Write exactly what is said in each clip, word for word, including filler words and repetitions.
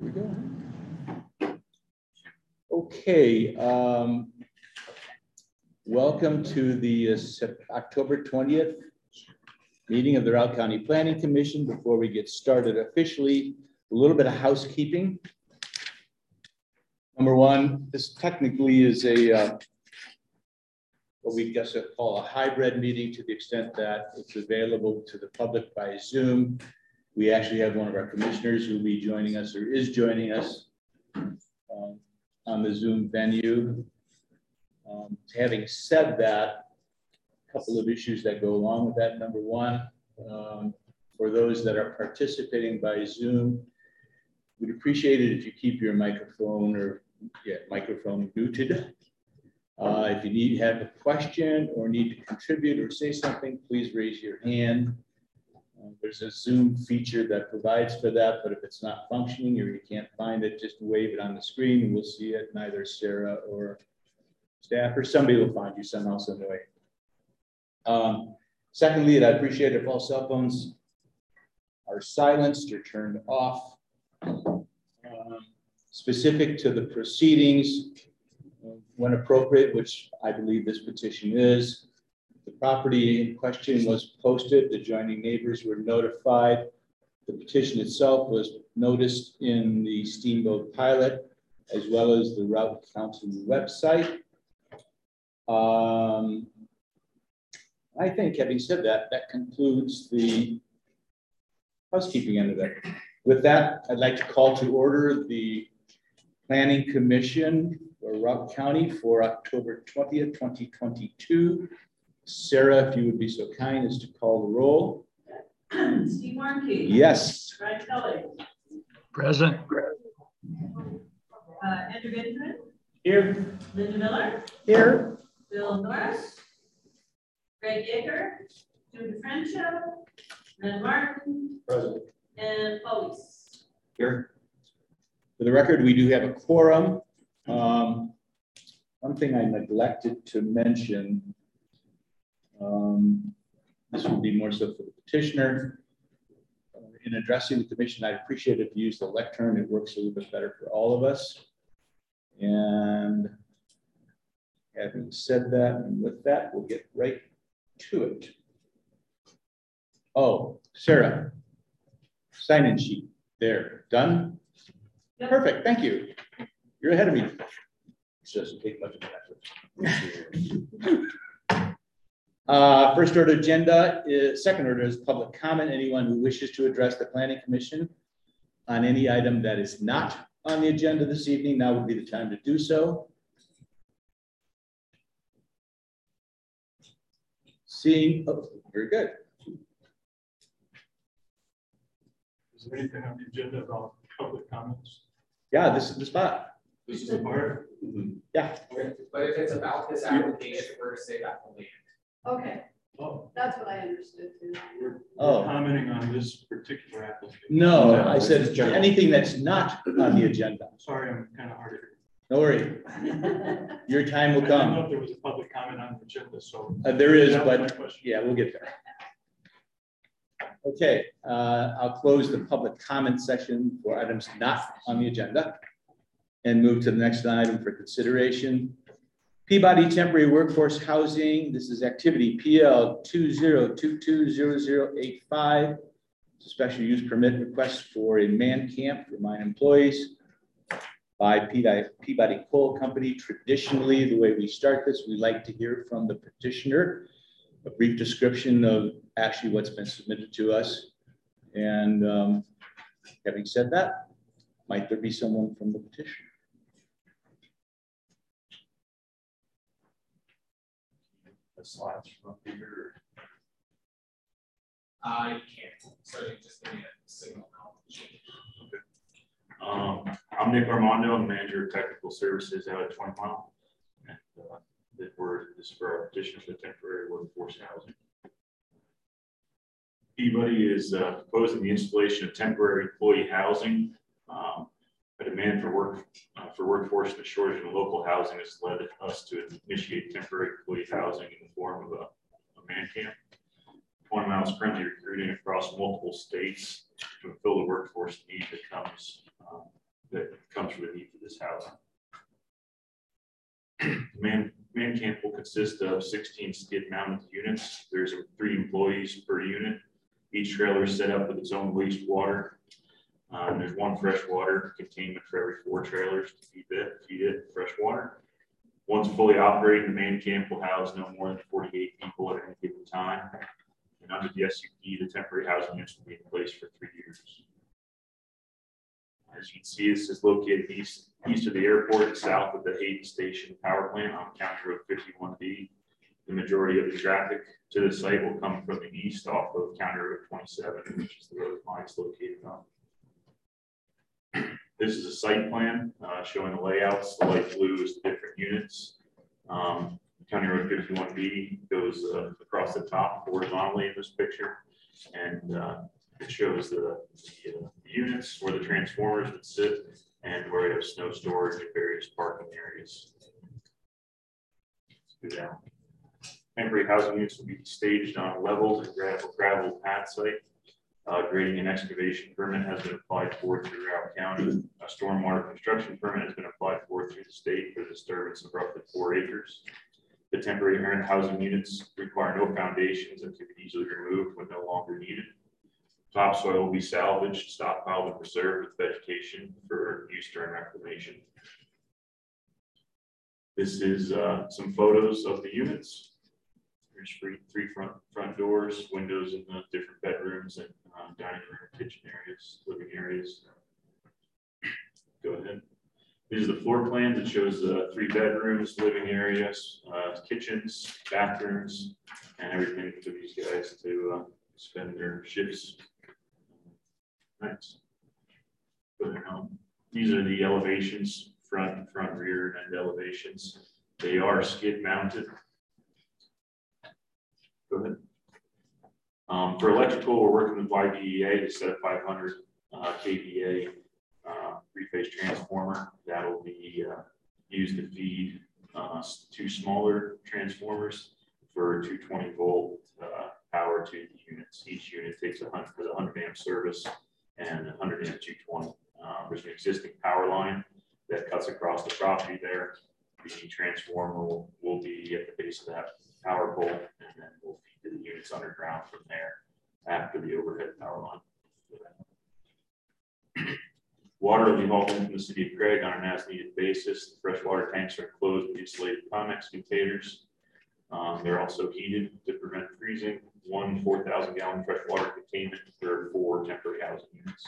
Here we go. Okay. Um, welcome to the uh, October twentieth meeting of the Routt County Planning Commission. Before we get started officially, a little bit of housekeeping. Number one, this technically is a uh, what we guess to call a hybrid meeting to the extent that it's available to the public by Zoom. We actually have one of our commissioners who will be joining us or is joining us um, on the Zoom venue. Um, having said that, a couple of issues that go along with that. Number one, um, for those that are participating by Zoom, we'd appreciate it if you keep your microphone or yeah, microphone muted. Uh, if you need have a question or need to contribute or say something, please raise your hand. Uh, there's a Zoom feature that provides for that, but if it's not functioning or you can't find it, just wave it on the screen and we'll see it. Neither Sarah or staff or somebody will find you somehow, some way. Um, secondly, and I appreciate if all cell phones are silenced or turned off. Um, specific to the proceedings, when appropriate, which I believe this petition is, the property in question was posted, the adjoining neighbors were notified, the petition itself was noticed in the Steamboat Pilot, as well as the Routt County website. Um, I think, having said that, that concludes the housekeeping end of that. With that, I'd like to call to order the Planning Commission for Routt County for October twentieth, twenty twenty-two. Sarah, if you would be so kind as to call the roll. Steve Warnke. Yes. Brad Kelly. Present. Uh, Andrew Benjamin. Here. Linda Miller. Here. Bill Norris. Craig Yeager. Jim DeFranco. Matt Martin. Present. And Police. Here. For the record, we do have a quorum. Um, one thing I neglected to mention, um, this would be more so for the petitioner. Uh, in addressing the commission, I'd appreciate if you use the lectern. It works a little bit better for all of us. And having said that, and with that, we'll get right to it. Oh, Sarah, sign-in sheet there. Done? Yep. Perfect. Thank you. You're ahead of me. It doesn't take much of an effort. uh, first order agenda is, second order is public comment. Anyone who wishes to address the Planning Commission on any item that is not on the agenda this evening, now would be the time to do so. Seeing, oh, very good. Is there anything on the agenda about public comments? Yeah, this is the spot. This is the part. Mm-hmm. Yeah. Okay. But if it's about this application, we're to say that for later. Okay. Oh. That's what I understood too. We're, oh. we're commenting on this particular application. No, no I said general. Anything that's not on the agenda. Sorry, I'm kind of hard at it. Don't worry. Your time will I come. I don't know if there was a public comment on the agenda, so. Uh, there is, but yeah, we'll get there. Okay, uh, I'll close the public comment section for items not on the agenda and move to the next item for consideration. Peabody Temporary Workforce Housing. This is activity P L two zero two two zero zero eight five. It's a special use permit request for a man camp for mine employees by Peabody Coal Company. Traditionally, the way we start this, we like to hear from the petitioner a brief description of actually what's been submitted to us. And um, having said that, might there be someone from the petition? The slides from up here. I can't, so you just give me a signal now. Okay. Um, I'm Nick Armando, I'm the manager of technical services out at twenty mile. And, uh, that we're, this is for our petition for temporary workforce housing. Peabody is uh, proposing the installation of temporary employee housing. Um, a demand for work uh, for workforce and the shortage in local housing has led us to initiate temporary employee housing in the form of a, a man camp. twenty mile is currently recruiting across multiple states to fulfill the workforce need that comes um, that comes from the need for this housing. The man, man camp will consist of sixteen skid-mounted units. There's three employees per unit. Each trailer is set up with its own wastewater. Um, there's one freshwater containment for every four trailers to feed it, feed it fresh water. Once fully operating, the man camp will house no more than forty-eight people at any given time. And under the S U P, the temporary housing units will be in place for three years. As you can see, this is located east, east of the airport and south of the Hayden Station power plant on County Road fifty-one B. The majority of the traffic to the site will come from the east off of County Road twenty-seven, which is the road lines located on. This is a site plan uh, showing the layouts. The light blue is the different units. Um, County Road fifty-one B goes uh, across the top horizontally in this picture, and uh, it shows the, the, uh, the units where the transformers would sit and where we have snow storage and various parking areas. Let's go down. Temporary housing units will be staged on levels and gravel, gravel pad site. Uh, grading and excavation permit has been applied for through Routt County. A stormwater construction permit has been applied for through the state for the disturbance of roughly four acres. The temporary housing units require no foundations and can be easily removed when no longer needed. Topsoil will be salvaged, stockpiled, and preserved with vegetation for use during reclamation. This is uh, some photos of the units. There's three, three front, front doors, windows in the different bedrooms, and um, dining room, kitchen areas, living areas. Go ahead. This is the floor plan that shows the uh, three bedrooms, living areas, uh, kitchens, bathrooms, and everything for these guys to uh, spend their shifts. Nice. Go ahead. These are the elevations, front, front, rear, and end elevations. They are skid mounted. Go ahead. Um, for electrical, we're working with Y B E A to set a five hundred uh, K V A uh, three-phase transformer that will be uh, used to feed uh, two smaller transformers for two hundred twenty volt uh, power to the units. Each unit takes a hundred, a hundred amp service and one hundred amp two twenty. Uh, there's an existing power line that cuts across the property there. The transformer will, will be at the base of that power pole, and then we'll feed to the units underground from there after the overhead power line. Water will be hauled in from the city of Craig on an as-needed basis. The freshwater tanks are enclosed with insulated Comex containers. Um, they're also heated to prevent freezing. One four thousand gallon freshwater containment for four temporary housing units.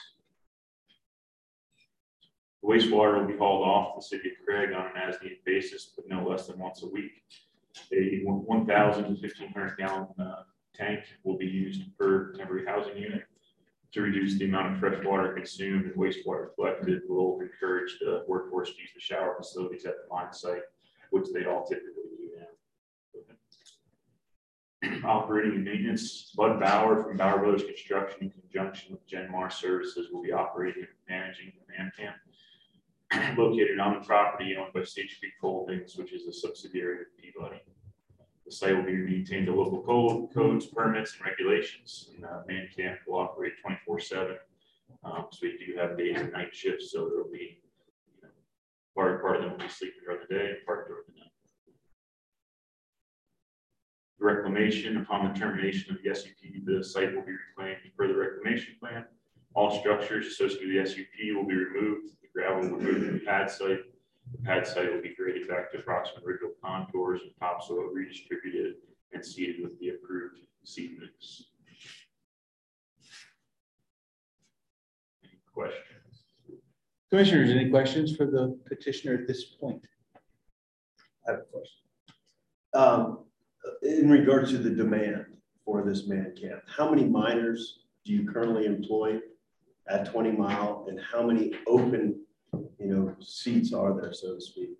The wastewater will be hauled off the city of Craig on an as-needed basis, but no less than once a week. A one thousand to fifteen hundred gallon uh, tank will be used per temporary housing unit. To reduce the amount of fresh water consumed and wastewater collected, we'll encourage the workforce to use the shower facilities at the mine site, which they all typically do now. Operating and maintenance. Bud Bauer from Bauer Brothers Construction, in conjunction with Genmar Services, will be operating and managing the man camp. Located on the property owned by C H P Holdings, which is a subsidiary of Peabody. The site will be maintained to local code, codes, permits, and regulations, and the man camp will operate twenty-four seven. Um, so we do have day and night shifts, so there will be, you know, part, part of them will be sleeping during the day, part during the night. Reclamation. Upon the termination of the S U P, the site will be reclaimed per the reclamation plan. All structures associated with the S U P will be removed. Gravel will be moved to the pad site. The pad site will be graded back to approximate original contours, and topsoil redistributed and seeded with the approved seed mix. Any questions? Commissioners, any questions for the petitioner at this point? I have a question. Um, in regards to the demand for this man camp, how many miners do you currently employ at twenty mile, and how many open, you know, seats are there, so to speak?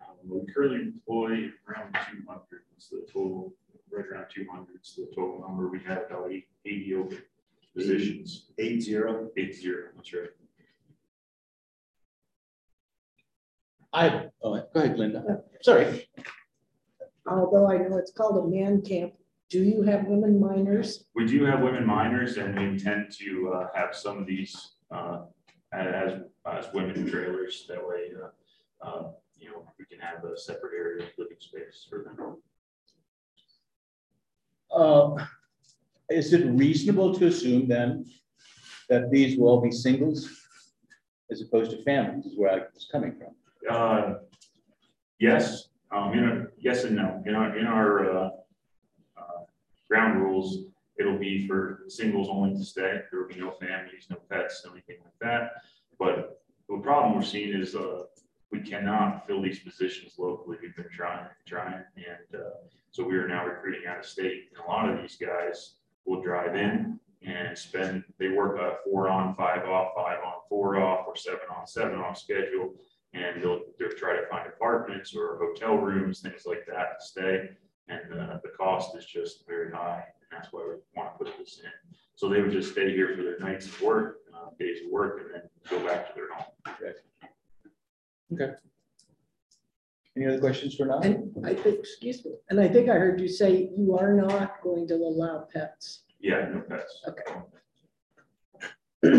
Um, we currently employ around two hundred. It's the total, right around two hundred. It's the total number. We have about eighty open positions. Eight zero. Eight zero. That's right. I oh, go ahead, Linda. Uh, Sorry. Although I know it's called a man camp, do you have women miners? We do have women miners, and we intend to uh, have some of these uh, as as women trailers. That way, uh, uh, you know, we can have a separate area of living space for them. Uh, is it reasonable to assume then that these will all be singles as opposed to families? Is where I was coming from. Uh, yes, um, in a, yes and no. In our in our uh, uh, ground rules, it'll be for singles only to stay. There will be no families, no pets, anything like that. But the problem we're seeing is uh, we cannot fill these positions locally. We've been trying and trying. And uh, so we are now recruiting out of state. And a lot of these guys will drive in and spend, they work a four on, five off, five on, four off, or seven on, seven off schedule. And they'll, they'll try to find apartments or hotel rooms, things like that to stay. And uh, the cost is just very high. That's why we want to put this in. So they would just stay here for their nights of work, uh, days of work, and then go back to their home. Okay. Okay. Any other questions for now? And I think, excuse me. And I think I heard you say you are not going to allow pets. Yeah, no pets. Okay.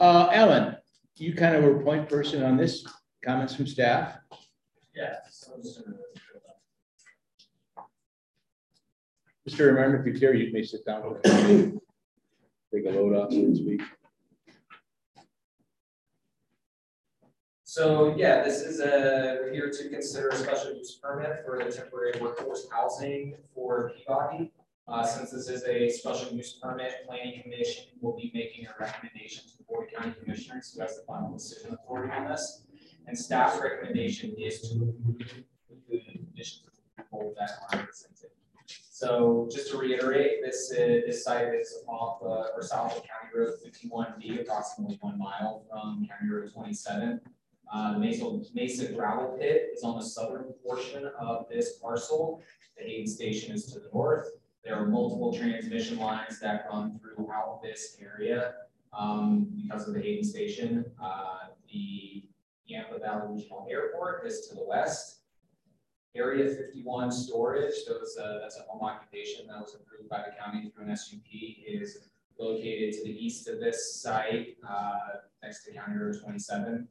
uh, Alan, you kind of were a point person on this. Comments from staff? Yeah. Mister Remember, if you care, you may sit down. Okay. Take a load off, so to speak. So, yeah, this is a, we're here to consider a special use permit for the temporary workforce housing for Peabody. Uh, since this is a special use permit, Planning Commission will be making a recommendation to the Board of County Commissioners, who has the final decision authority on this. And staff's recommendation is to approve the conditions that are presented. So just to reiterate, this is, this site is off uh, or south of County Road fifty-one B, approximately one mile from County Road twenty-seven. Uh, the Mesa, Mesa Gravel Pit is on the southern portion of this parcel. The Hayden Station is to the north. There are multiple transmission lines that run throughout this area. Um, because of the Hayden Station, uh, the Yampa Valley Regional Airport is to the west. Area fifty-one storage, those, uh, that's a home occupation that was approved by the county through an S U P, is located to the east of this site, uh, next to County Road twenty-seven.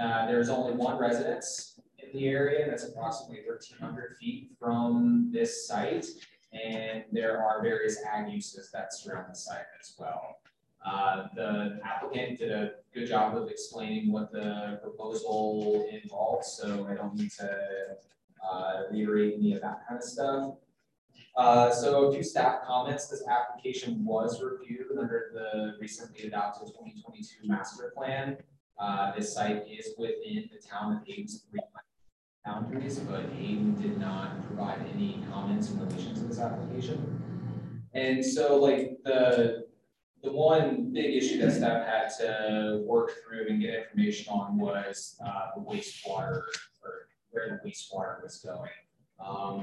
Uh, there's only one residence in the area, that's approximately thirteen hundred feet from this site, and there are various ag uses that surround the site as well. Uh, the applicant did a good job of explaining what the proposal involved, so I don't need to Uh, reiterate any of that kind of stuff. Uh, so a few staff comments. This application was reviewed under the recently adopted twenty twenty-two master plan. Uh, this site is within the town of Aiden's boundaries, but Aiden did not provide any comments in relation to this application. And so like the, the one big issue that staff had to work through and get information on was uh, the wastewater, or where the wastewater was going. Um,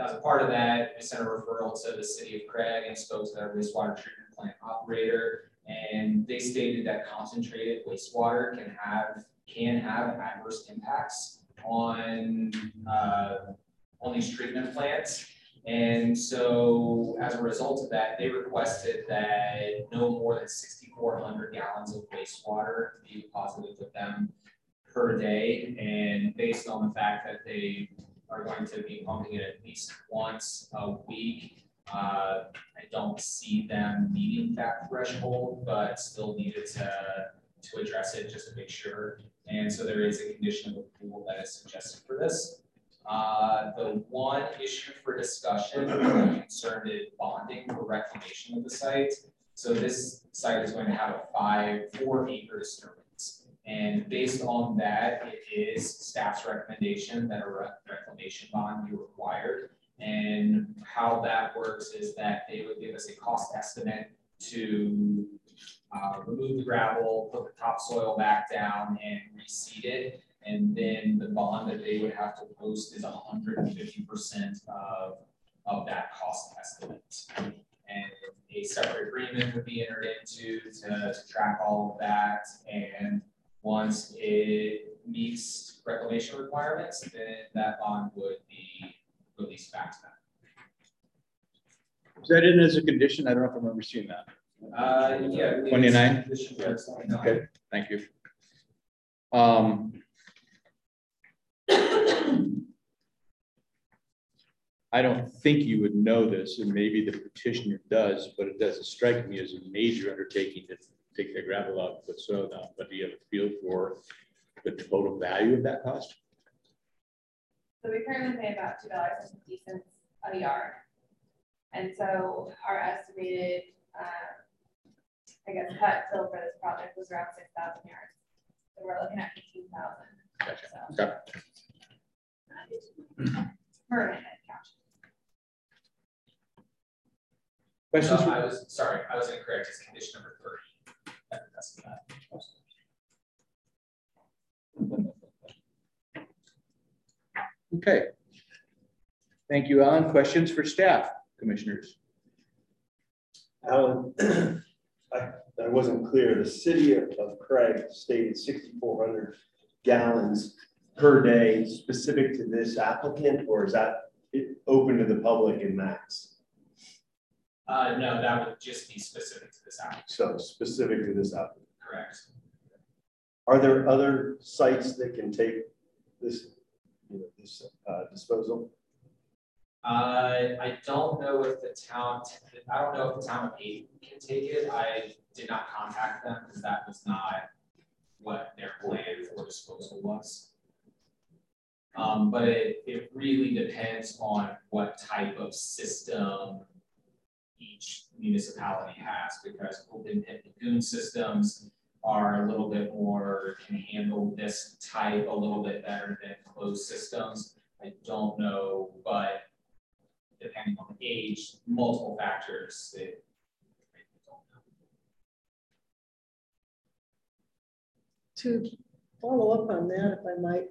as a part of that, I sent a referral to the city of Craig and spoke to their wastewater treatment plant operator, and they stated that concentrated wastewater can have can have adverse impacts on uh, on these treatment plants. And so, as a result of that, they requested that no more than sixty-four hundred gallons of wastewater be deposited with them per day, and based on the fact that they are going to be pumping it at least once a week, uh, I don't see them meeting that threshold, but still needed to, to address it just to make sure. And so there is a condition of approval that is suggested for this. Uh, the one issue for discussion concerned is bonding for reclamation of the site. So this site is going to have a five, four acre disturbance. And based on that, it is staff's recommendation that a reclamation bond be required. And how that works is that they would give us a cost estimate to uh, remove the gravel, put the topsoil back down, and reseed it. And then the bond that they would have to post is one hundred fifty percent of, of that cost estimate. And a separate agreement would be entered into to, to track all of that. And once it meets reclamation requirements, then that bond would be released back to them. Is that in as a condition? I don't know if I remember seeing that. Uh, yeah. twenty-nine? Okay, thank you. Um, I don't think you would know this, and maybe the petitioner does, but it doesn't strike me as a major undertaking to take the gravel out and put soil down. But do you have a feel for the total value of that cost? So we currently pay about two dollars and fifty cents a yard. And so our estimated, uh, I guess, cut bill for this project was around six thousand yards. So we're looking at eighteen thousand. Gotcha. So, okay. Uh, per minute, gotcha. Questions? No, I was sorry, I was incorrect. It's condition number thirty. That's not. Okay. Thank you, Alan. Questions for staff, commissioners? Alan, I, I wasn't clear. The city of, of Craig stated sixty-four hundred gallons per day specific to this applicant, or is that open to the public in max? Uh, no, that would just be specific to this applicant. So specific to this applicant. Correct. Are there other sites that can take this, you know, this uh, disposal? Uh, I don't know if the town, I don't know if the town of Aiden can take it. I did not contact them because that was not what their plan for disposal was. Um, but it, it really depends on what type of system each municipality has, because open pit lagoon systems are a little bit more, can handle this type a little bit better than closed systems. I don't know, but depending on the age, multiple factors. It, I don't know. To follow up on that, if I might,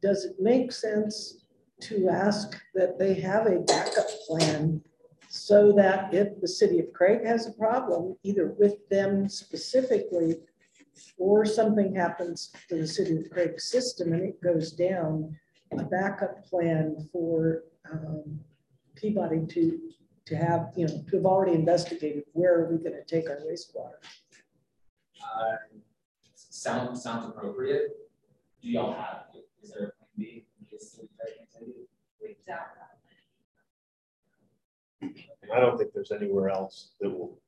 does it make sense to ask that they have a backup plan so that if the city of Craig has a problem, either with them specifically or something happens to the city of Craig system and it goes down, a backup plan for um, Peabody to, to have, you know, to have already investigated where are we going to take our wastewater? Uh, sound, sounds appropriate. Do y'all have it? Is there a plan B? We don't have any. I don't think there's anywhere else that will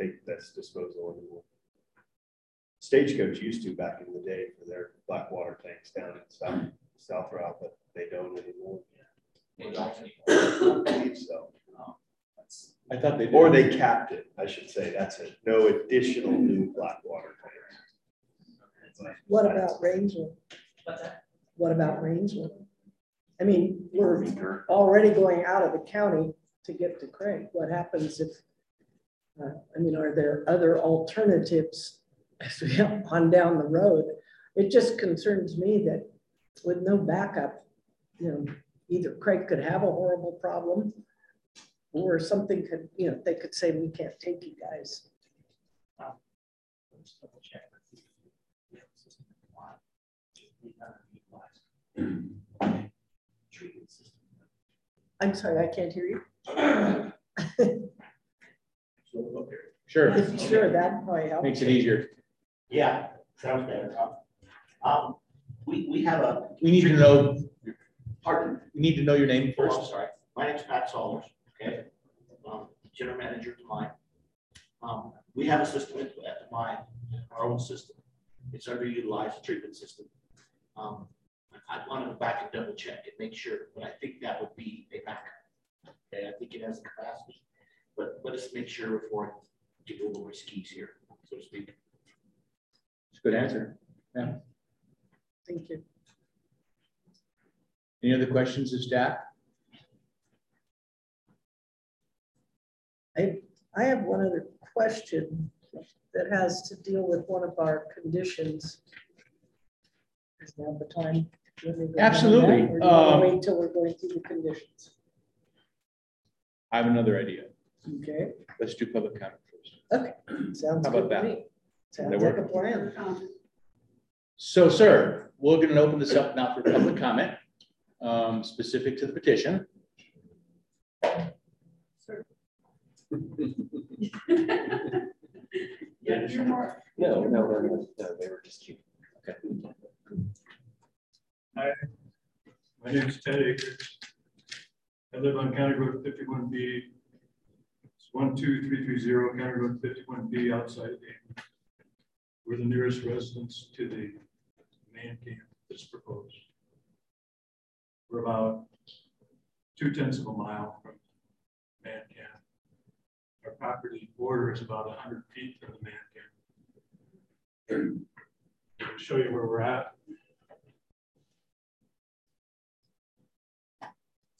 take this disposal anymore. Stagecoach used to back in the day for their black water tanks down in South South Routt, but they don't anymore. They don't anymore. I believe so. No, that's, I thought they did. Or they capped it, I should say. That's it. No additional new black water tanks. What about Rangeland? What's that? What about Rangeland? I mean, we're already going out of the county to get to Craig. What happens if, uh, I mean, are there other alternatives as we go on down the road? It just concerns me that with no backup, you know, either Craig could have a horrible problem or something could, you know, they could say, we can't take you guys. Wow. I'm sorry, I can't hear you. Sure. If, sure, that probably helps. Makes it easier. Yeah, sounds better. Um, we, we have a. We need to know. Pardon? We need to know your name first. Oh, I'm sorry. My name's Pat Solers. Okay. Um, general manager of the mine. Um, we have a system at the mine, our own system. It's underutilized treatment system. Um, I want to go back and double check and make sure, but I think that would be a backup. Okay, I think it has the capacity, but let us make sure before I get a little more skis here, so to speak. It's a good answer. Yeah. Thank you. Any other questions of staff? I I have one other question that has to deal with one of our conditions. Is now the time? Absolutely. That, um, wait till we're going through the conditions. I have another idea. Okay. Let's do public comment first. Okay. Sounds How good about that? Me. Sounds that like work? A plan. Um, so, sir, we're going to open this up now for public comment, um, specific to the petition. Sir. Yeah, sure. More, no, no, no, no, no, they were just cute. Okay. Hi, my name is Ted Akers. I live on County Road fifty-one B. It's one two three three zero County Road fifty-one B outside of Aiden. We're the nearest residents to the main camp that's proposed. We're about two tenths of a mile from the man camp. Our property border is about one hundred feet from the man camp. I'll show you where we're at.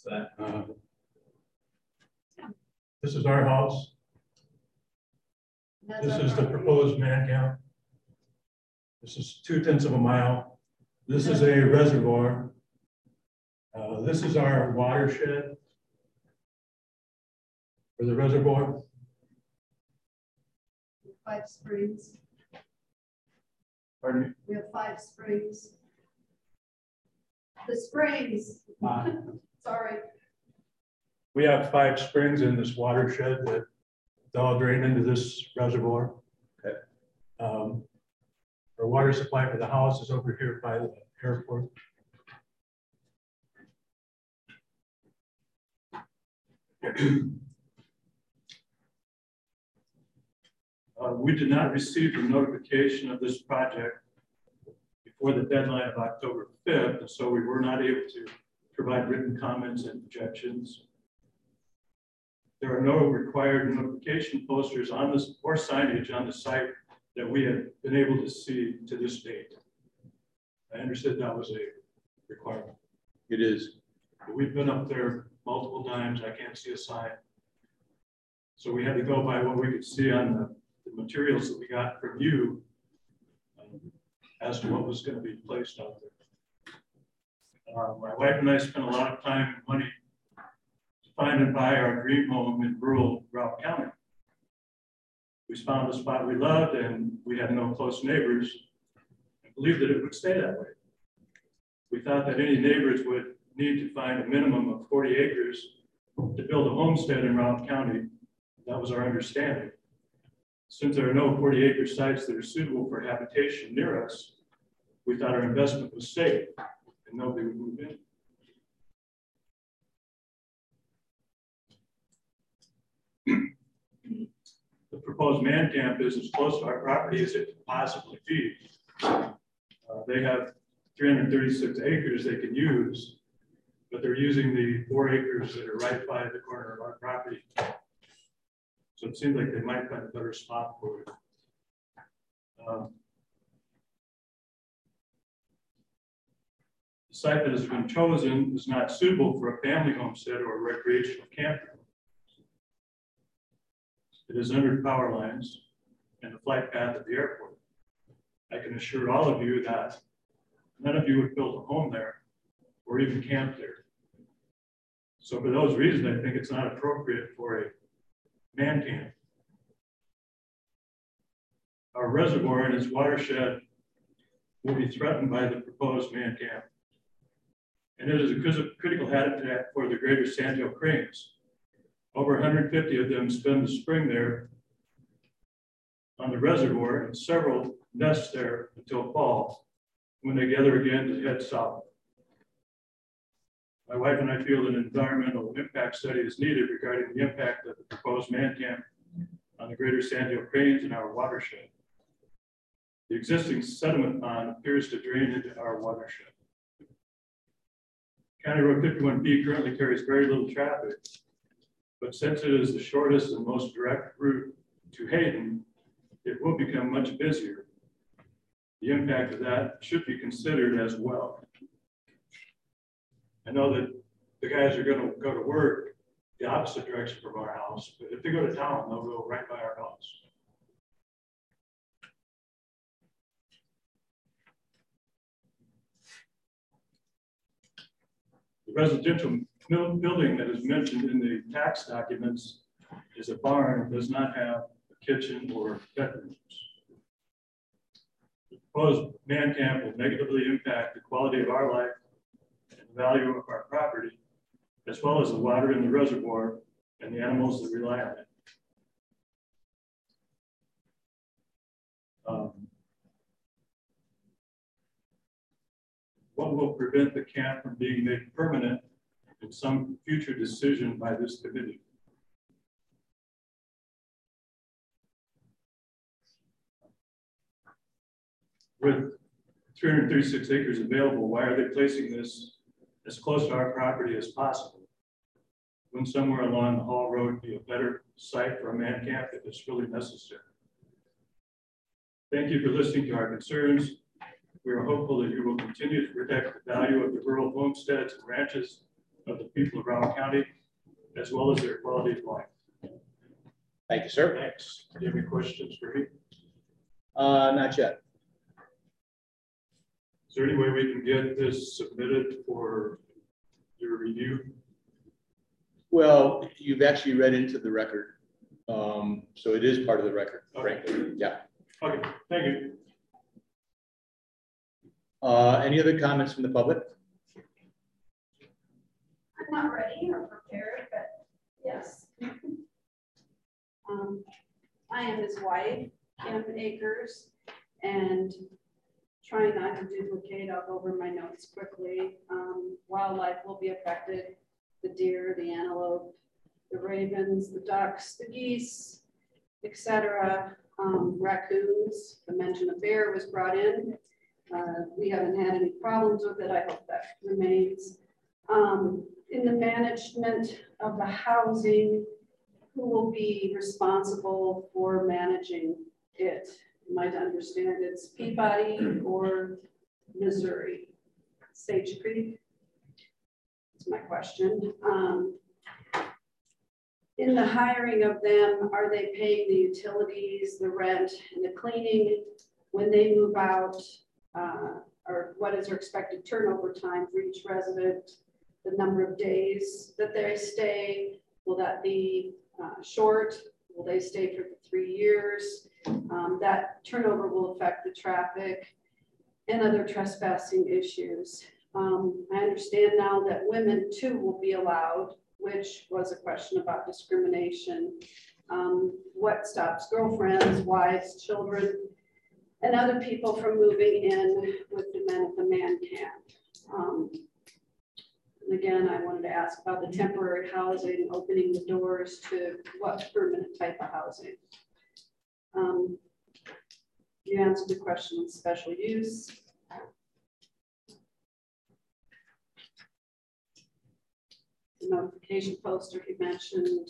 That. Uh, this is our house. That's this is property. The proposed man camp. This is two tenths of a mile. This is a reservoir. Uh, this is our watershed for the reservoir. We have five springs. Pardon me? We have five springs. The springs. Uh, Sorry. We have five springs in this watershed that all drain into this reservoir. Okay. Um, our water supply for the house is over here by the airport. uh, we did not receive the notification of this project before the deadline of October fifth, and so we were not able to provide written comments and objections. There are no required notification posters on this or signage on the site that we have been able to see to this date. I understood that was a requirement. It is. But we've been up there multiple times. I can't see a sign. So we had to go by what we could see on the, the materials that we got from you um, as to what was going to be placed out there. Uh, my wife and I spent a lot of time and money to find and buy our dream home in rural Routt County. We found a spot we loved and we had no close neighbors and believed that it would stay that way. We thought that any neighbors would need to find a minimum of forty acres to build a homestead in Routt County. That was our understanding. Since there are no forty acre sites that are suitable for habitation near us, we thought our investment was safe. And nobody would move in. The proposed man camp is as close to our property as it can possibly be. Uh, they have three hundred thirty-six acres they can use, but they're using the four acres that are right by the corner of our property. So it seems like they might find a better spot for it. Um, The site that has been chosen is not suitable for a family homestead or a recreational campground. It is under power lines and the flight path at the airport. I can assure all of you that none of you would build a home there or even camp there. So for those reasons, I think it's not appropriate for a man camp. Our reservoir and its watershed will be threatened by the proposed man camp. And it is a critical habitat for the greater sandhill cranes. Over one hundred fifty of them spend the spring there on the reservoir, and several nest there until fall when they gather again to head south. My wife and I feel an environmental impact study is needed regarding the impact of the proposed man camp on the greater sandhill cranes in our watershed. The existing sediment pond appears to drain into our watershed. County Road fifty-one B currently carries very little traffic, but since it is the shortest and most direct route to Hayden, it will become much busier. The impact of that should be considered as well. I know that the guys are going to go to work the opposite direction from our house, but if they go to town, they'll go right by our house. Residential building that is mentioned in the tax documents is a barn and does not have a kitchen or bedrooms. The proposed man camp will negatively impact the quality of our life and the value of our property, as well as the water in the reservoir and the animals that rely on it. Um, what will prevent the camp from being made permanent in some future decision by this committee? With three hundred thirty-six acres available, why are they placing this as close to our property as possible? Wouldn't somewhere along the Hall Road be a better site for a man camp if it's really necessary? Thank you for listening to our concerns. We are hopeful that you will continue to protect the value of the rural homesteads and ranches of the people of Routt County, as well as their quality of life. Thank you, sir. Thanks. Do you have any questions for me? Uh, not yet. Is there any way we can get this submitted for your review? Well, you've actually read into the record, um, so it is part of the record, okay. Frankly. Yeah. Okay, thank you. Uh, any other comments from the public? I'm not ready or prepared, but yes. um, I am his wife, Kim Akers, and trying not to duplicate. I'll go over my notes quickly. Um, wildlife will be affected. The deer, the antelope, the ravens, the ducks, the geese, et cetera. Um, raccoons, the mention of bear was brought in. Uh, we haven't had any problems with it. I hope that remains. Um, in the management of the housing, who will be responsible for managing it? You might understand it's Peabody or Missouri. Sage Creek, that's my question. Um, in the hiring of them, are they paying the utilities, the rent, and the cleaning when they move out? Uh, or what is their expected turnover time for each resident, the number of days that they stay, will that be uh, short, will they stay for three years? Um, that turnover will affect the traffic and other trespassing issues. Um, I understand now that women too will be allowed, which was a question about discrimination. Um, what stops girlfriends, wives, children, and other people from moving in with the men at the man camp. Um, and again, I wanted to ask about the temporary housing, opening the doors to what permanent type of housing. Um, you answered the question on special use. The notification poster you mentioned.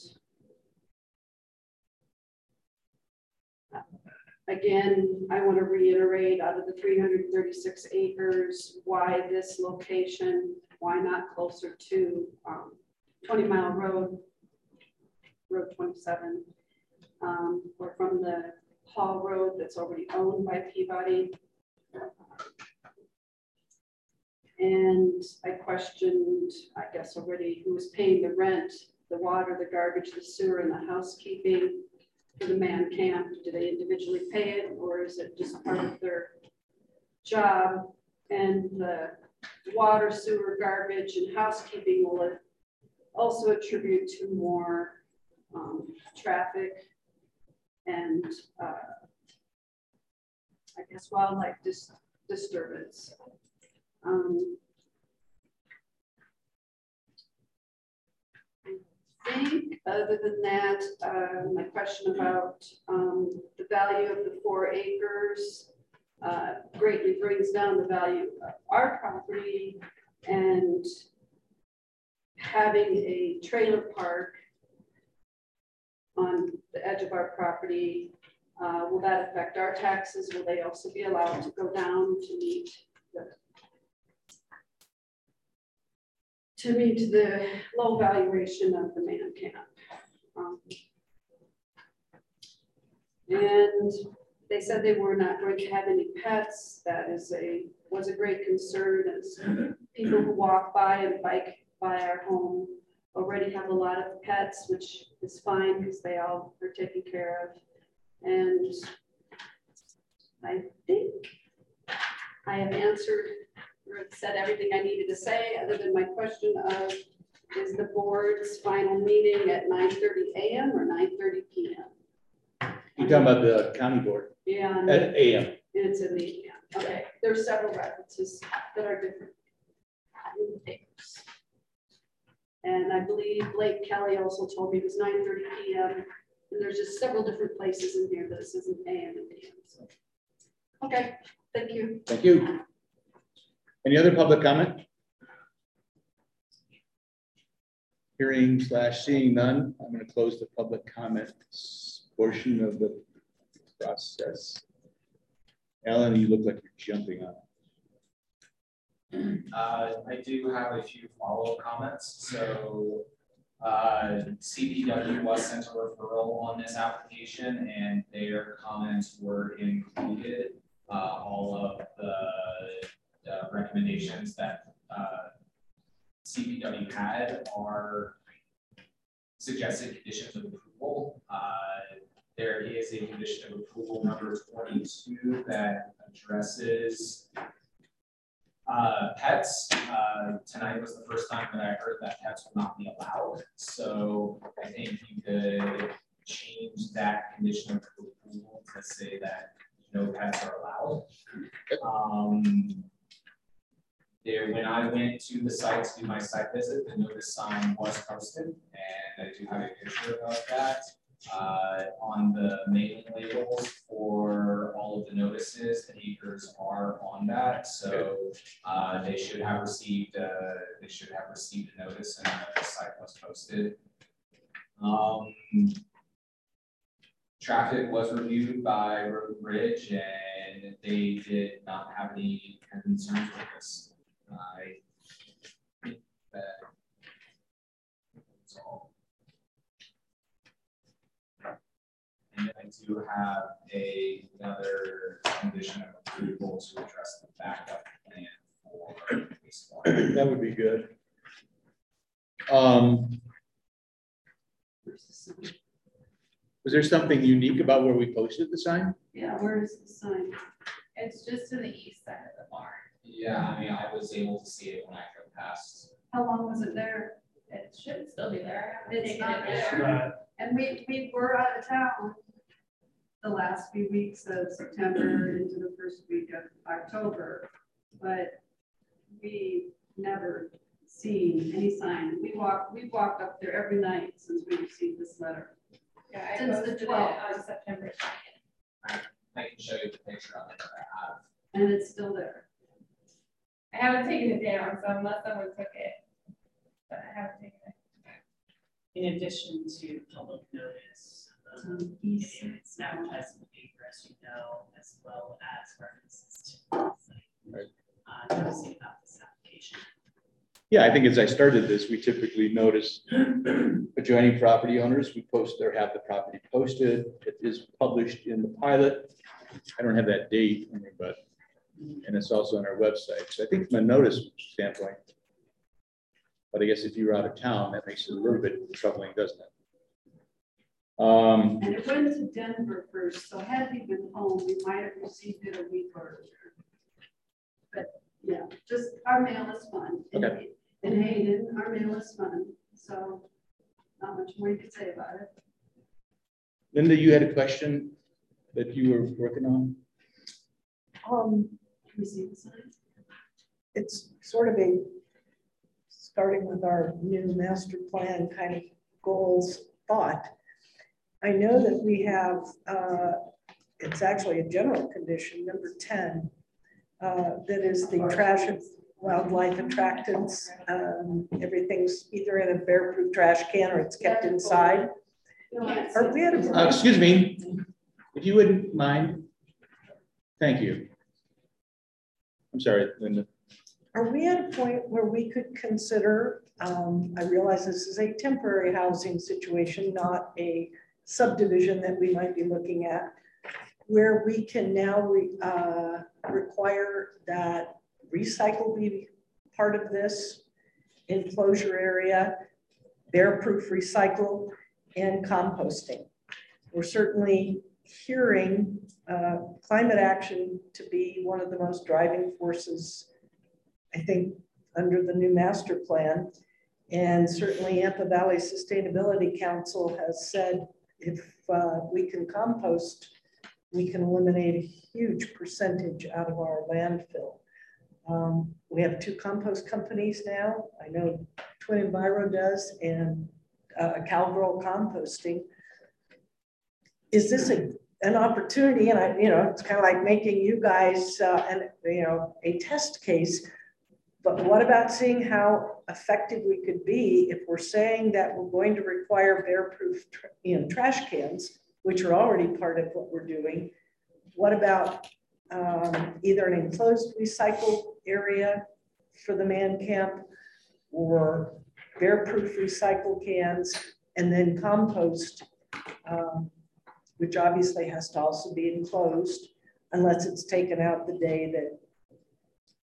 Again, I want to reiterate, out of the three hundred thirty-six acres, why this location? Why not closer to um, twenty mile road, road twenty-seven, um, or from the Hall Road that's already owned by Peabody? And I questioned, I guess already, who was paying the rent, the water, the garbage, the sewer, and the housekeeping for the man camp. Do they individually pay it, or is it just part of their job? And the water, sewer, garbage, and housekeeping will also attribute to more um, traffic and uh, I guess wildlife dis disturbance. Um, think other than that, uh, my question about um, the value of the four acres uh, greatly brings down the value of our property, and having a trailer park on the edge of our property, uh, will that affect our taxes? Will they also be allowed to go down to meet the to meet the low valuation of the man camp? Um, and they said they were not going to have any pets. That is a was a great concern, as people who walk by and bike by our home already have a lot of pets, which is fine because they all are taken care of. And I think I have answered, said everything I needed to say, other than my question of, is the board's final meeting at nine thirty a m or nine thirty p m? You're talking about the county board? and at A M. And it's in the A M. Okay, there's several references that are different in the papers. And I believe Blake Kelly also told me it was nine thirty p m And there's just several different places in here that this isn't A M and P M. So. Okay, thank you. Thank you. Any other public comment? Hearing slash seeing none, I'm going to close the public comment portion of the process. Alan, you look like you're jumping on. Uh, I do have a few follow-up comments. So uh, C B W was sent a referral on this application, and their comments were included. Uh, all of the uh, recommendations that uh, C B W had are suggested conditions of approval. Uh, There is a condition of approval number twenty-two that addresses uh, pets. Uh, tonight was the first time that I heard that pets will not be allowed. So I think you could change that condition of approval to say that no pets are allowed. Um, there, when I went to the site to do my site visit, the notice sign was posted, and I do have a picture of that. Uh, on the mailing labels for all of the notices, the acres are on that, so uh, they should have received uh, they should have received a notice, and the site was posted. Um, traffic was reviewed by Road and Bridge, and they did not have any concerns with this. I think that that's all. And I do have a, another condition of approval to address the backup plan for wastewater. That would be good. Um, was there something unique about where we posted the sign? Yeah, where is the sign? It's just to the east side of the barn. Yeah, I mean, I was able to see it when I drove past. How long was it there? It should still be there. It's not there. And we, we were out of town the last few weeks of September into the first week of October, but we never seen any sign. We walked we walked up there every night since we received this letter. Yeah, I since the twelfth of September second. I can show you the picture of it that I have. And it's still there. I haven't taken it down, so unless someone took it, but I haven't taken it. In addition to public notice, um, it's now advertised in the paper, as you know, as well as references to the site, uh, noticing about this application. Yeah, I think as I started this, we typically notice adjoining property owners. We post or have the property posted. It is published in the pilot. I don't have that date, but and it's also on our website. So I think from a notice standpoint. But I guess if you're out of town, that makes it a little bit troubling, doesn't it? Um, and it went to Denver first, so had we been home, we might have received it a week earlier. But yeah, just our mail is fun. Okay. And, and Hayden, our mail is fun. So not much more you could say about it. Linda, you had a question that you were working on? Um, can we see the sign? It's sort of a starting with our new master plan kind of goals thought. I know that we have, uh, it's actually a general condition, number ten, uh, that is the trash and wildlife attractants. Um, everything's either in a bear-proof trash can or it's kept inside. Or we had a uh, excuse me, if you wouldn't mind. Thank you. I'm sorry, Linda. Are we at a point where we could consider, um, I realize this is a temporary housing situation, not a subdivision that we might be looking at, where we can now re, uh, require that recycle be part of this enclosure area, bear-proof recycle, and composting? We're certainly hearing uh, climate action to be one of the most driving forces, I think, under the new master plan. And certainly Yampa Valley Sustainability Council has said, if uh, we can compost we can eliminate a huge percentage out of our landfill. Um, we have two compost companies now. I know Twin Enviro does, and uh, Cowgirl Composting. Is this a, an opportunity? And I, you know, it's kind of like making you guys uh, an, you know, a test case. But what about seeing how effective we could be if we're saying that we're going to require bear-proof, you know, trash cans, which are already part of what we're doing? What about um, either an enclosed recycle area for the man camp, or bear-proof recycle cans, and then compost, um, which obviously has to also be enclosed, unless it's taken out the day that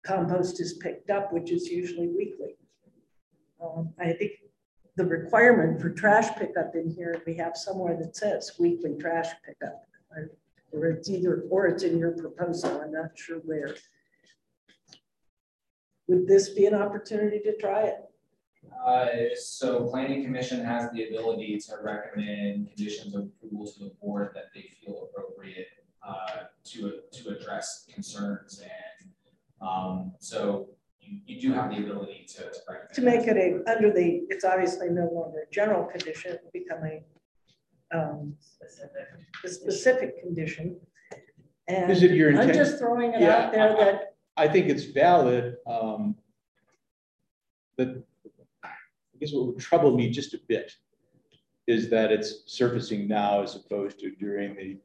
compost is picked up, which is usually weekly. Um, I think the requirement for trash pickup in here, we have somewhere that says weekly trash pickup, or, or it's either, or it's in your proposal, I'm not sure where. Would this be an opportunity to try it? Uh, so Planning Commission has the ability to recommend conditions of approval to the board that they feel appropriate uh, to, to address concerns. And um, so you, you do have the ability to, to recommend. To make it a, under the, it's obviously no longer a general condition, it will become a, um, specific. a specific condition. And Is it your intent? I'm just throwing it yeah, out there I, that. I think it's valid, um, but I guess what would trouble me just a bit is that it's surfacing now as opposed to during the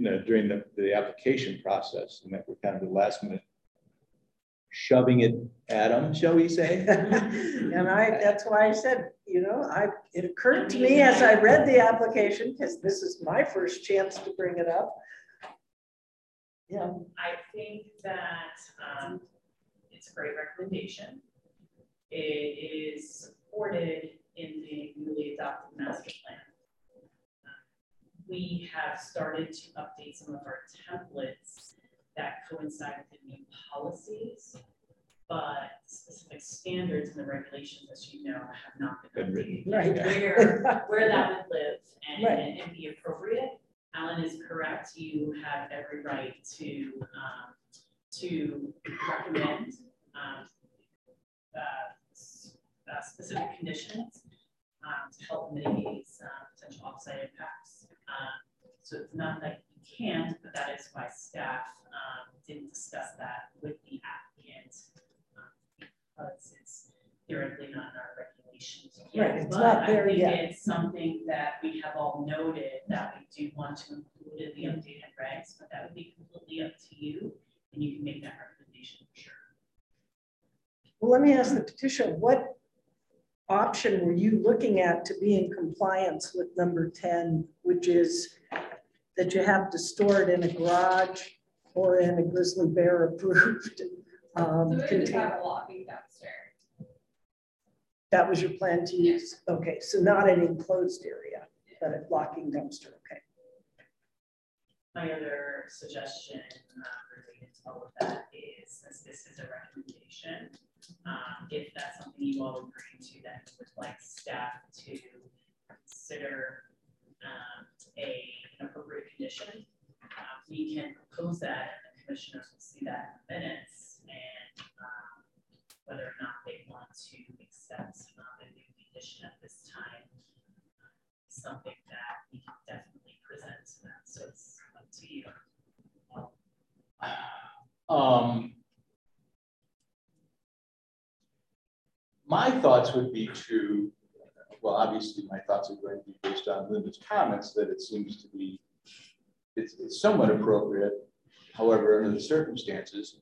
no, during the, the application process, and that we're kind of the last minute shoving it at them, shall we say? And I that's why I said, you know, I it occurred to me as I read the application, because this is my first chance to bring it up. Yeah, I think that um, it's a great recommendation. It is supported in the newly adopted master plan. We have started to update some of our templates that coincide with the new policies, but specific standards and the regulations, as you know, have not been updated. Right. Where, where that would live and, right. and, and be appropriate. Alan is correct. You have every right to, um, to recommend um, Uh, uh, specific conditions um, to help mitigate uh, potential off-site impacts. Um, so it's not that you can't, but that is why staff um, didn't discuss that with the applicant um, because it's theoretically not in our regulations yet. Right, it's but not there I think yet. It's something that we have all noted that we do want to include in the updated regs, but that would be completely up to you, and you can make that recommendation for sure. Well, let me ask the petitioner, what option were you looking at to be in compliance with number ten, which is that you have to store it in a garage or in a grizzly bear approved um, so container? Downstairs. That was your plan to use? Yes. Okay, so not an enclosed area, but a blocking dumpster, okay. My other suggestion uh, related to all of that is, since this is a recommendation, Um, if that's something you all agree to, that you would like staff to consider um, a, an appropriate condition, uh, we can propose that, and the commissioners will see that in the minutes, and um, whether or not they want to accept uh, a new condition at this time, uh, something that we can definitely present to them. So it's up to you. Um. My thoughts would be to, well, obviously my thoughts are going to be based on Linda's comments that it seems to be, it's, it's somewhat appropriate. However, under the circumstances,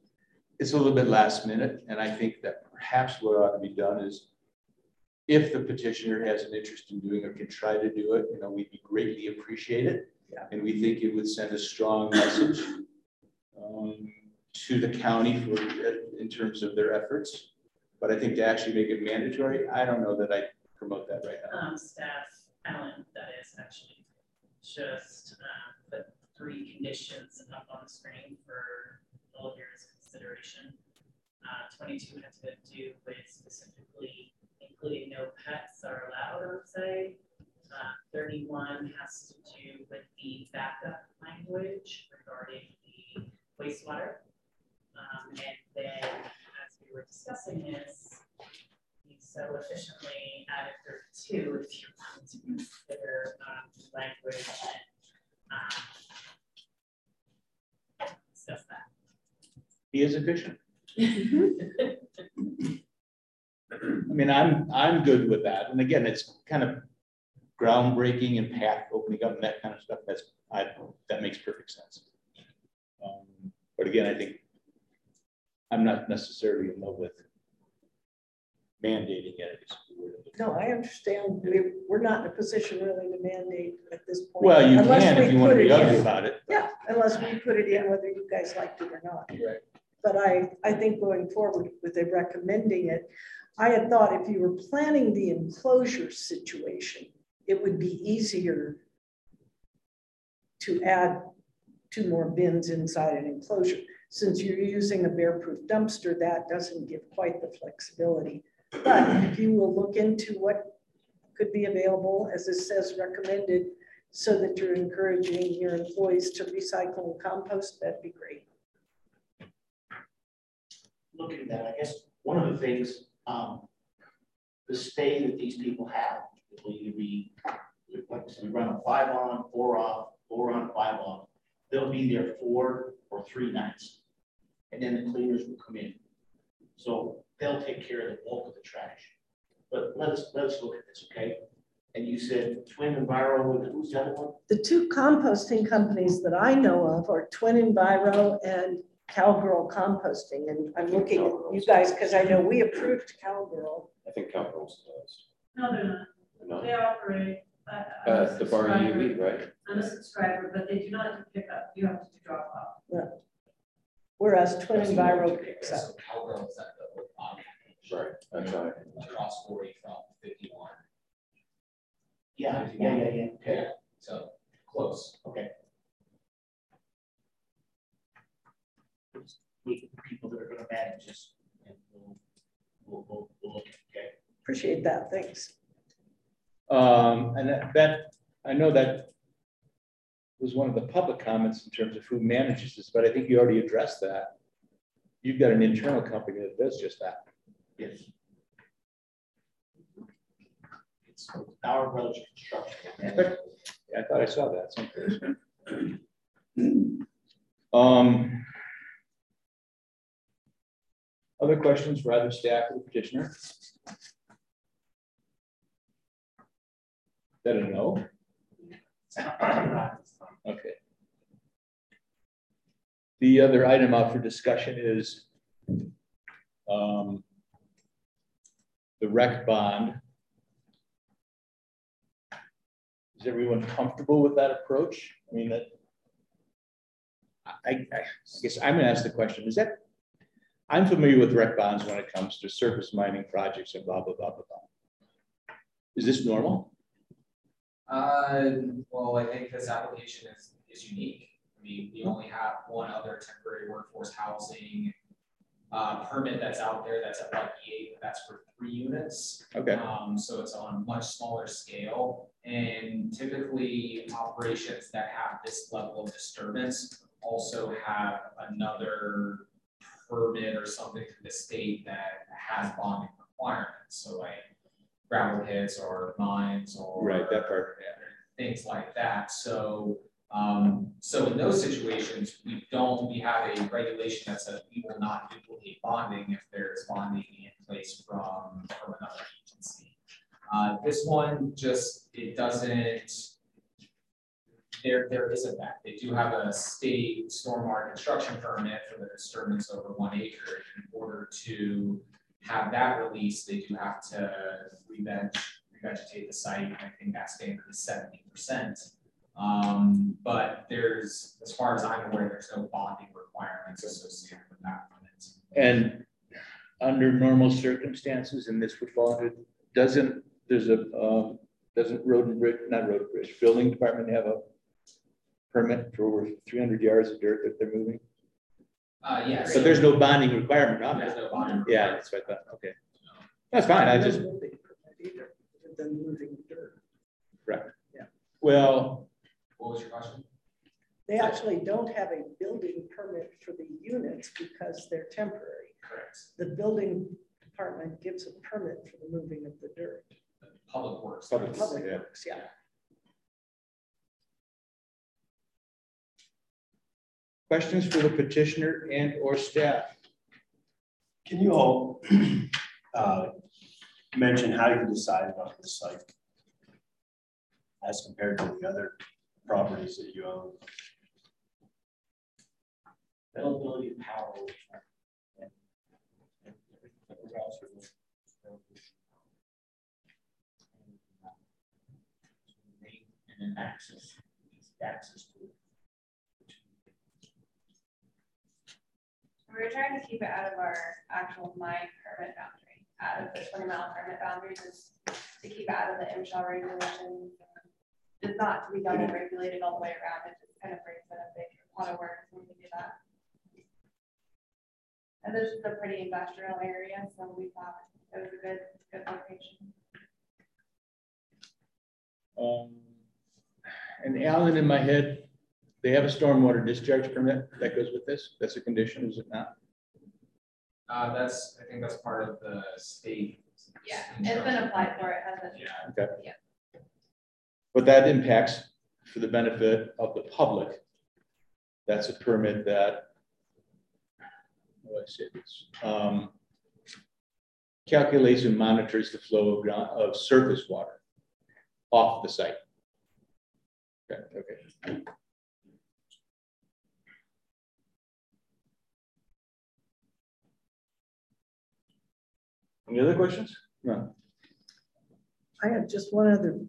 it's a little bit last minute. And I think that perhaps what ought to be done is, if the petitioner has an interest in doing or can try to do it, you know, we'd greatly appreciate it. Yeah. And we think it would send a strong message um, to the county for, in terms of their efforts. But I think to actually make it mandatory, I don't know that I promote that right now. Um, staff, Alan, that is actually just uh, put three conditions up on the screen for all of your consideration. Uh, twenty-two has to do with specifically including no pets are allowed on site, uh, thirty-one has to do with the backup language regarding the wastewater. Um, and then, as we were discussing this, we so efficiently added thirty-two if you want to consider um, language and um, discuss that. He is efficient. I mean, I'm I'm good with that. And again, it's kind of groundbreaking and path opening up and that kind of stuff. That's I that makes perfect sense. Um, but again, I think I'm not necessarily in love with mandating entities. No, I understand. We're, we're not in a position really to mandate at this point. Well, you unless can we if you want to be ugly about it. Yeah, unless we put it in whether you guys liked it or not. Right. But I, I think going forward with a recommending it, I had thought if you were planning the enclosure situation, it would be easier to add two more bins inside an enclosure. Since you're using a bear-proof dumpster, that doesn't give quite the flexibility. But if you will look into what could be available, as it says recommended, so that you're encouraging your employees to recycle and compost, that'd be great. Looking at that, I guess one of the things, um, the stay that these people have, it will either be, like we run a five on, four off, four on, five off. They'll be there four or three nights, and then the cleaners will come in. So they'll take care of the bulk of the trash. But let's let's look at this, okay? And you said Twin Enviro, who's the other one? The two composting companies that I know of are Twin Enviro and Cowgirl Composting, and I'm looking at you guys because I know we approved Cowgirl. I think Cowgirl's does. No, they're not. No. They operate. Uh, uh, the bar you eat, right? I'm a subscriber, but they do not have to pick up. You have to drop off. Yeah. Whereas Twin Enviro picks up. So Cowgirl is at the bottom. Right. That's right. Across forty from fifty-one. Yeah. Yeah. Yeah. Yeah. Yeah. Okay. Yeah. So close. Okay. People that are going to manage this, and we'll, we'll, we'll, we'll look at it. Okay. Appreciate that. Thanks. Um, and that, that I know that was one of the public comments in terms of who manages this, but I think you already addressed that. You've got an internal company that does just that. Yes. It's Bauer Brothers Construction. Yeah, I thought I saw that someplace. um. Other questions for either staff or the petitioner? Is that a no? Okay. The other item up for discussion is um, the rec bond. Is everyone comfortable with that approach? I mean, that, I, I guess I'm gonna ask the question, is that, I'm familiar with rec bonds when it comes to surface mining projects and blah, blah, blah, blah, blah. Is this normal? Uh, well, I think this application is, is unique. I mean, we only have one other temporary workforce housing uh, permit that's out there that's at Y B E A, but that's for three units. Okay. Um, so it's on a much smaller scale. And typically operations that have this level of disturbance also have another permit or something from the state that has bonding requirements. So like gravel pits or mines or right, that part. Things like that. So um, so in those situations, we don't, we have a regulation that says we will not duplicate bonding if there's bonding in place from, from another agency. Uh, this one just, it doesn't, There, there isn't that. They do have a state stormwater construction permit for the disturbance over one acre. In order to have that released, they do have to re-veg, revegetate the site. I think that standard is seventy percent. Um, but there's, as far as I'm aware, there's no bonding requirements associated with that permit. And under normal circumstances, and this would fall under, doesn't, there's a, um, doesn't Road and Bridge, not Road and Bridge, Building Department have a permit for over three hundred yards of dirt that they're moving? Uh, yeah. But so there's no bonding requirement on that. No bonding requirement. Yeah, that's what I thought. Okay. No. That's fine. I just. Moving dirt. Correct. Yeah. Well, what was your question? They actually don't have a building permit for the units because they're temporary. Correct. The building department gives a permit for the moving of the dirt. Public Works. Public, public yeah. Works, yeah. Questions for the petitioner and or staff? Can you all uh, mention how you decide about this site as compared to the other properties that you own? Availability of power. And then access, access to it. We're trying to keep it out of our actual mine permit boundary, out of the twenty mile permit boundaries, is to keep out of the MSHA regulations. It's not to be double regulated all the way around. It just kind of brings in a big lot of work when we do that. And this is a pretty industrial area, so we thought it was a good, good location. Um, and Alan, in my head, they have a stormwater discharge permit that goes with this. That's a condition, is it not? Uh, that's, I think that's part of the state. Yeah, it's been applied for. It hasn't. Yeah. Okay. Yeah. But that impacts for the benefit of the public. That's a permit that, how do I say this? Um, calculates and monitors the flow of, ground, of surface water off the site. Okay. Okay. Any other questions? No. I have just one other.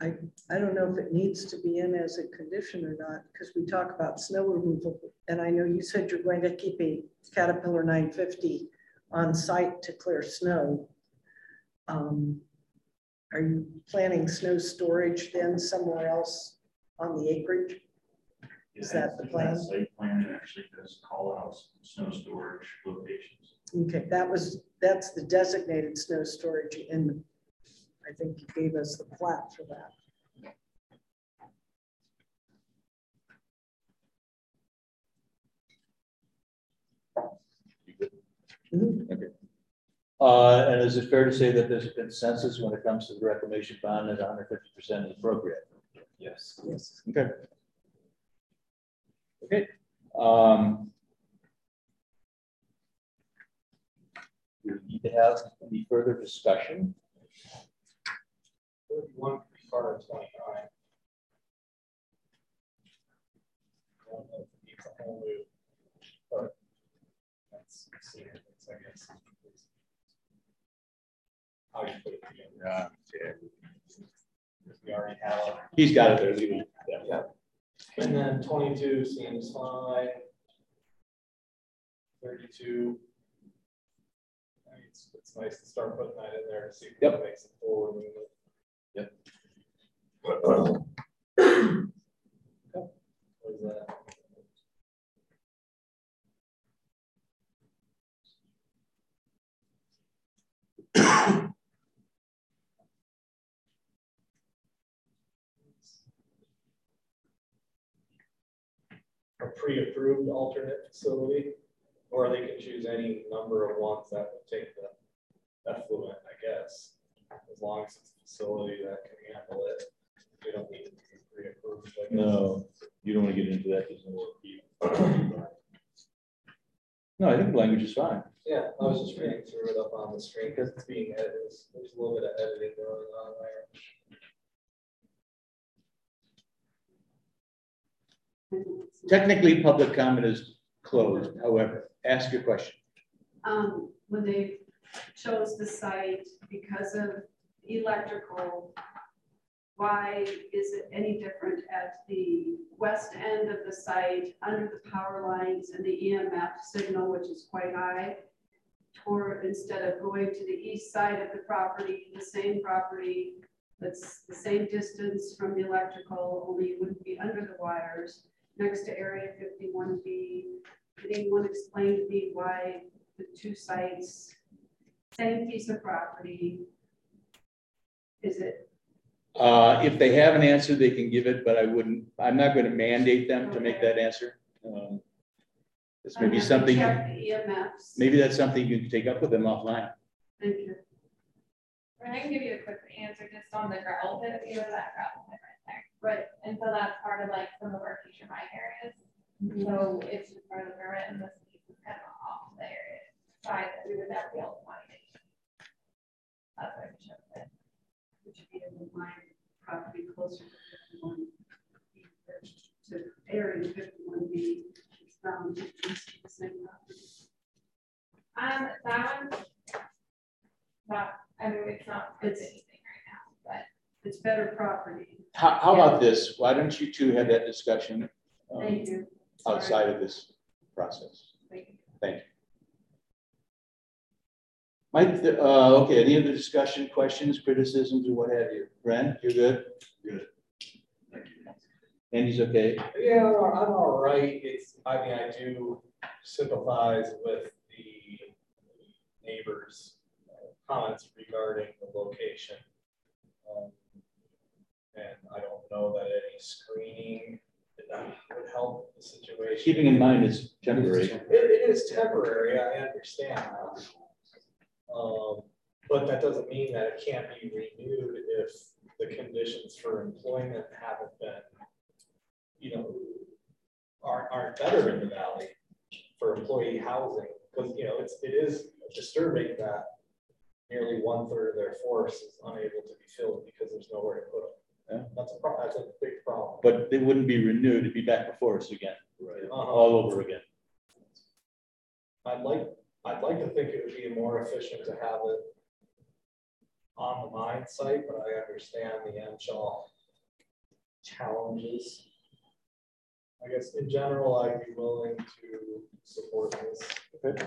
I, I don't know if it needs to be in as a condition or not, because we talk about snow removal. And I know you said you're going to keep a Caterpillar nine fifty on site to clear snow. Um, are you planning snow storage then somewhere else on the acreage? Is yeah, that the plan? That site plan actually does call out snow storage locations. Okay, that was that's the designated snow storage in. I think you gave us the plat for that. Mm-hmm. Okay. Uh, and is it fair to say that there's a consensus when it comes to the reclamation bond that one hundred fifty percent is appropriate? Yes. Yes. Okay. Okay. Um, we need to have any further discussion. thirty-one part of twenty-nine. I don't know if it needs a whole loop, but that's standard, I guess. How you put it together. Yeah. We already have it. He's got it there. Yeah. Yeah. And then twenty-two seems fine. thirty-two. I mean, it's, it's nice to start putting that in there to see if yep. it makes it forward movement. Yep. What is that? A pre-approved alternate facility, or they can choose any number of ones that would take the effluent, I guess. As long as it's a facility that can handle it, we don't need to be pre-approved. No, you don't want to get into that. No, I think the language is fine. Yeah, I was just reading through it up on the screen because it's being edited. There's a little bit of editing going on there. Technically, public comment is closed. However, ask your question. Um, when they chose the site because of electrical, why is it any different at the west end of the site under the power lines and the E M F signal, which is quite high, or instead of going to the east side of the property, the same property that's the same distance from the electrical, only it wouldn't be under the wires next to Area fifty-one B? Could anyone explain to me why the two sites, same piece of property, is it Uh, if they have an answer, they can give it, but I wouldn't, I'm not going to mandate them okay. to make that answer. Um, this may be something, E M Fs. Maybe that's something you can take up with them offline. Thank you. I can give you a quick answer just on the gravel pit. You know that gravel pit right there. Right. And so that's part of like some of our future mine areas. Mm-hmm. So it's just part of the permit and this is kind of off the area side that we would not be able to find it. That's why we showed it. Which would be the mine property closer to fifty-one to area fifty-one B. It's found to the same property. Um, that one, that I mean, it's not it's anything right now, but it's better property. How, how yeah. about this? Why don't you two have that discussion um, Thank you. outside of this process? Thank you. Thank you. Mike, the, uh, okay, any other discussion, questions, criticisms, or what have you? Bren, you're good? Good. Thank you. Andy's okay? Yeah, I'm all right. It's, I mean, I do sympathize with the neighbors. Comments regarding the location, um, and I don't know that any screening would help the situation. Keeping in mind it's temporary. It, it is temporary. I understand that, um, but that doesn't mean that it can't be renewed if the conditions for employment haven't been, you know, aren't aren't better in the valley for employee housing, because you know it's it is disturbing that nearly one third of their force is unable to be filled because there's nowhere to put them. Yeah. That's a problem. That's a big problem. But they wouldn't be renewed. It'd be back before us again, right? Uh-huh. All over again. I'd like, I'd like to think it would be more efficient to have it on the mine site, but I understand the M S H A challenges. I guess in general, I'd be willing to support this. Okay.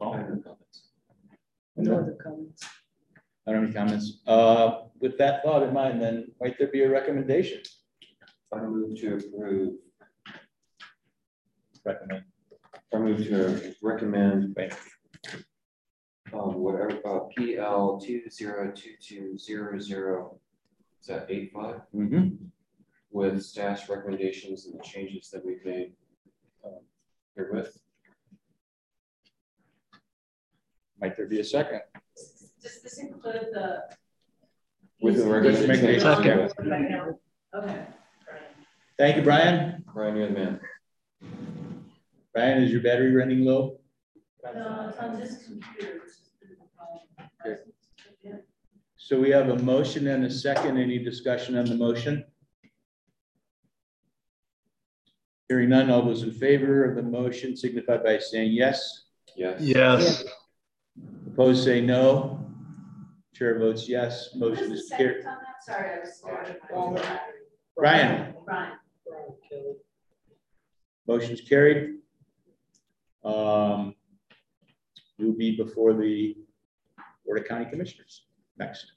All right. No other comments. I don't have any comments. Uh, with that thought in mind, then might there be a recommendation? I move to approve. Recommend. I move to recommend. Right. Um, whatever. Uh, P L two zero two two zero zero. Is that eight five? Mm-hmm. With staff's recommendations and the changes that we've made um, here with. Might there be a second? Does this include the? With the recommendation. Okay. Thank you, Brian. Brian, you're the man. Brian, is your battery running low? No, it's on this computer. Okay. So we have a motion and a second. Any discussion on the motion? Hearing none, all those in favor of the motion signify by saying yes. Yes. Yes. Yeah. Opposed say no. Chair votes yes. Motion is carried. Sorry, I was Brian. Brian. Brian. Motion is carried. Um, you'll be before the Board of County Commissioners next.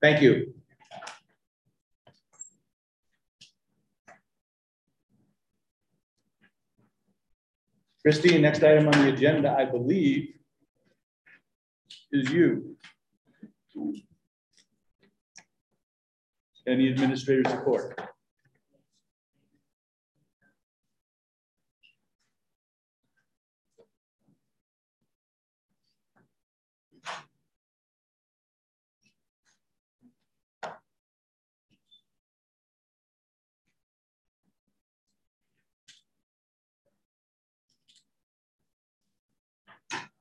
Thank you. Christine, next item on the agenda, I believe, is you. Any administrative support?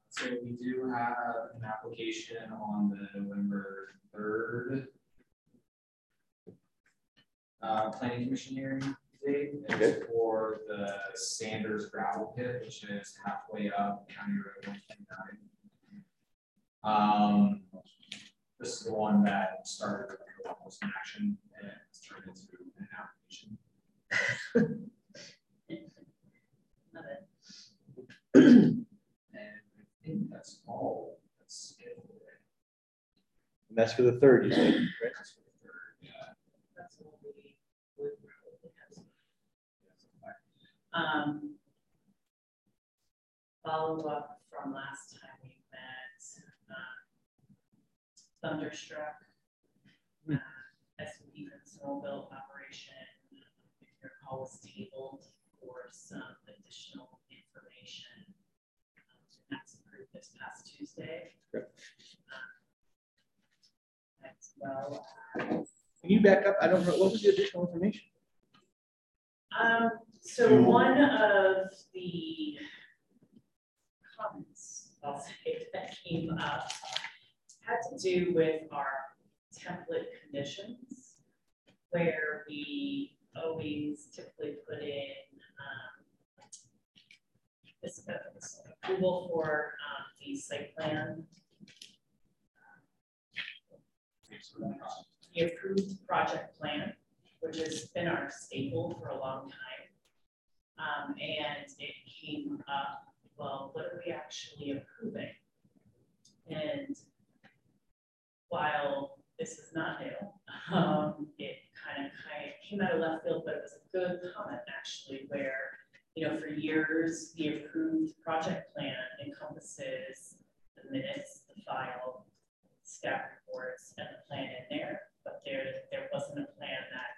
So we do have an application on the November third uh, Planning Commission hearing date. It's okay. For the Sanders Gravel Pit, which is halfway up County Road one twenty-nine. Um, this is the one that started with the almost an action and it's turned into an application. Love it. I think that's all that's scheduled. And that's for the third, you said, right? That's for the third, yeah. That's what we would probably have. Um, follow up from last time we met, um, Thunderstruck uh, S P and soil bill operation, if your call was tabled for some additional information. Um, that's approved this past Tuesday. Right. Um, as well as, can you back up? I don't know. What was the additional information? Um, so mm. one of the comments, I'll say, that came up had to do with our template conditions, where we always typically put in um, this approval for um, the site plan, the approved project plan, which has been our staple for a long time. Um, and it came up, well, what are we actually approving? And while this is not new, um, it kind of kind of came out of left field, but it was a good comment actually, where, you know, for years, the approved project plan encompasses the minutes, the file, staff reports, and the plan in there, but there, there wasn't a plan that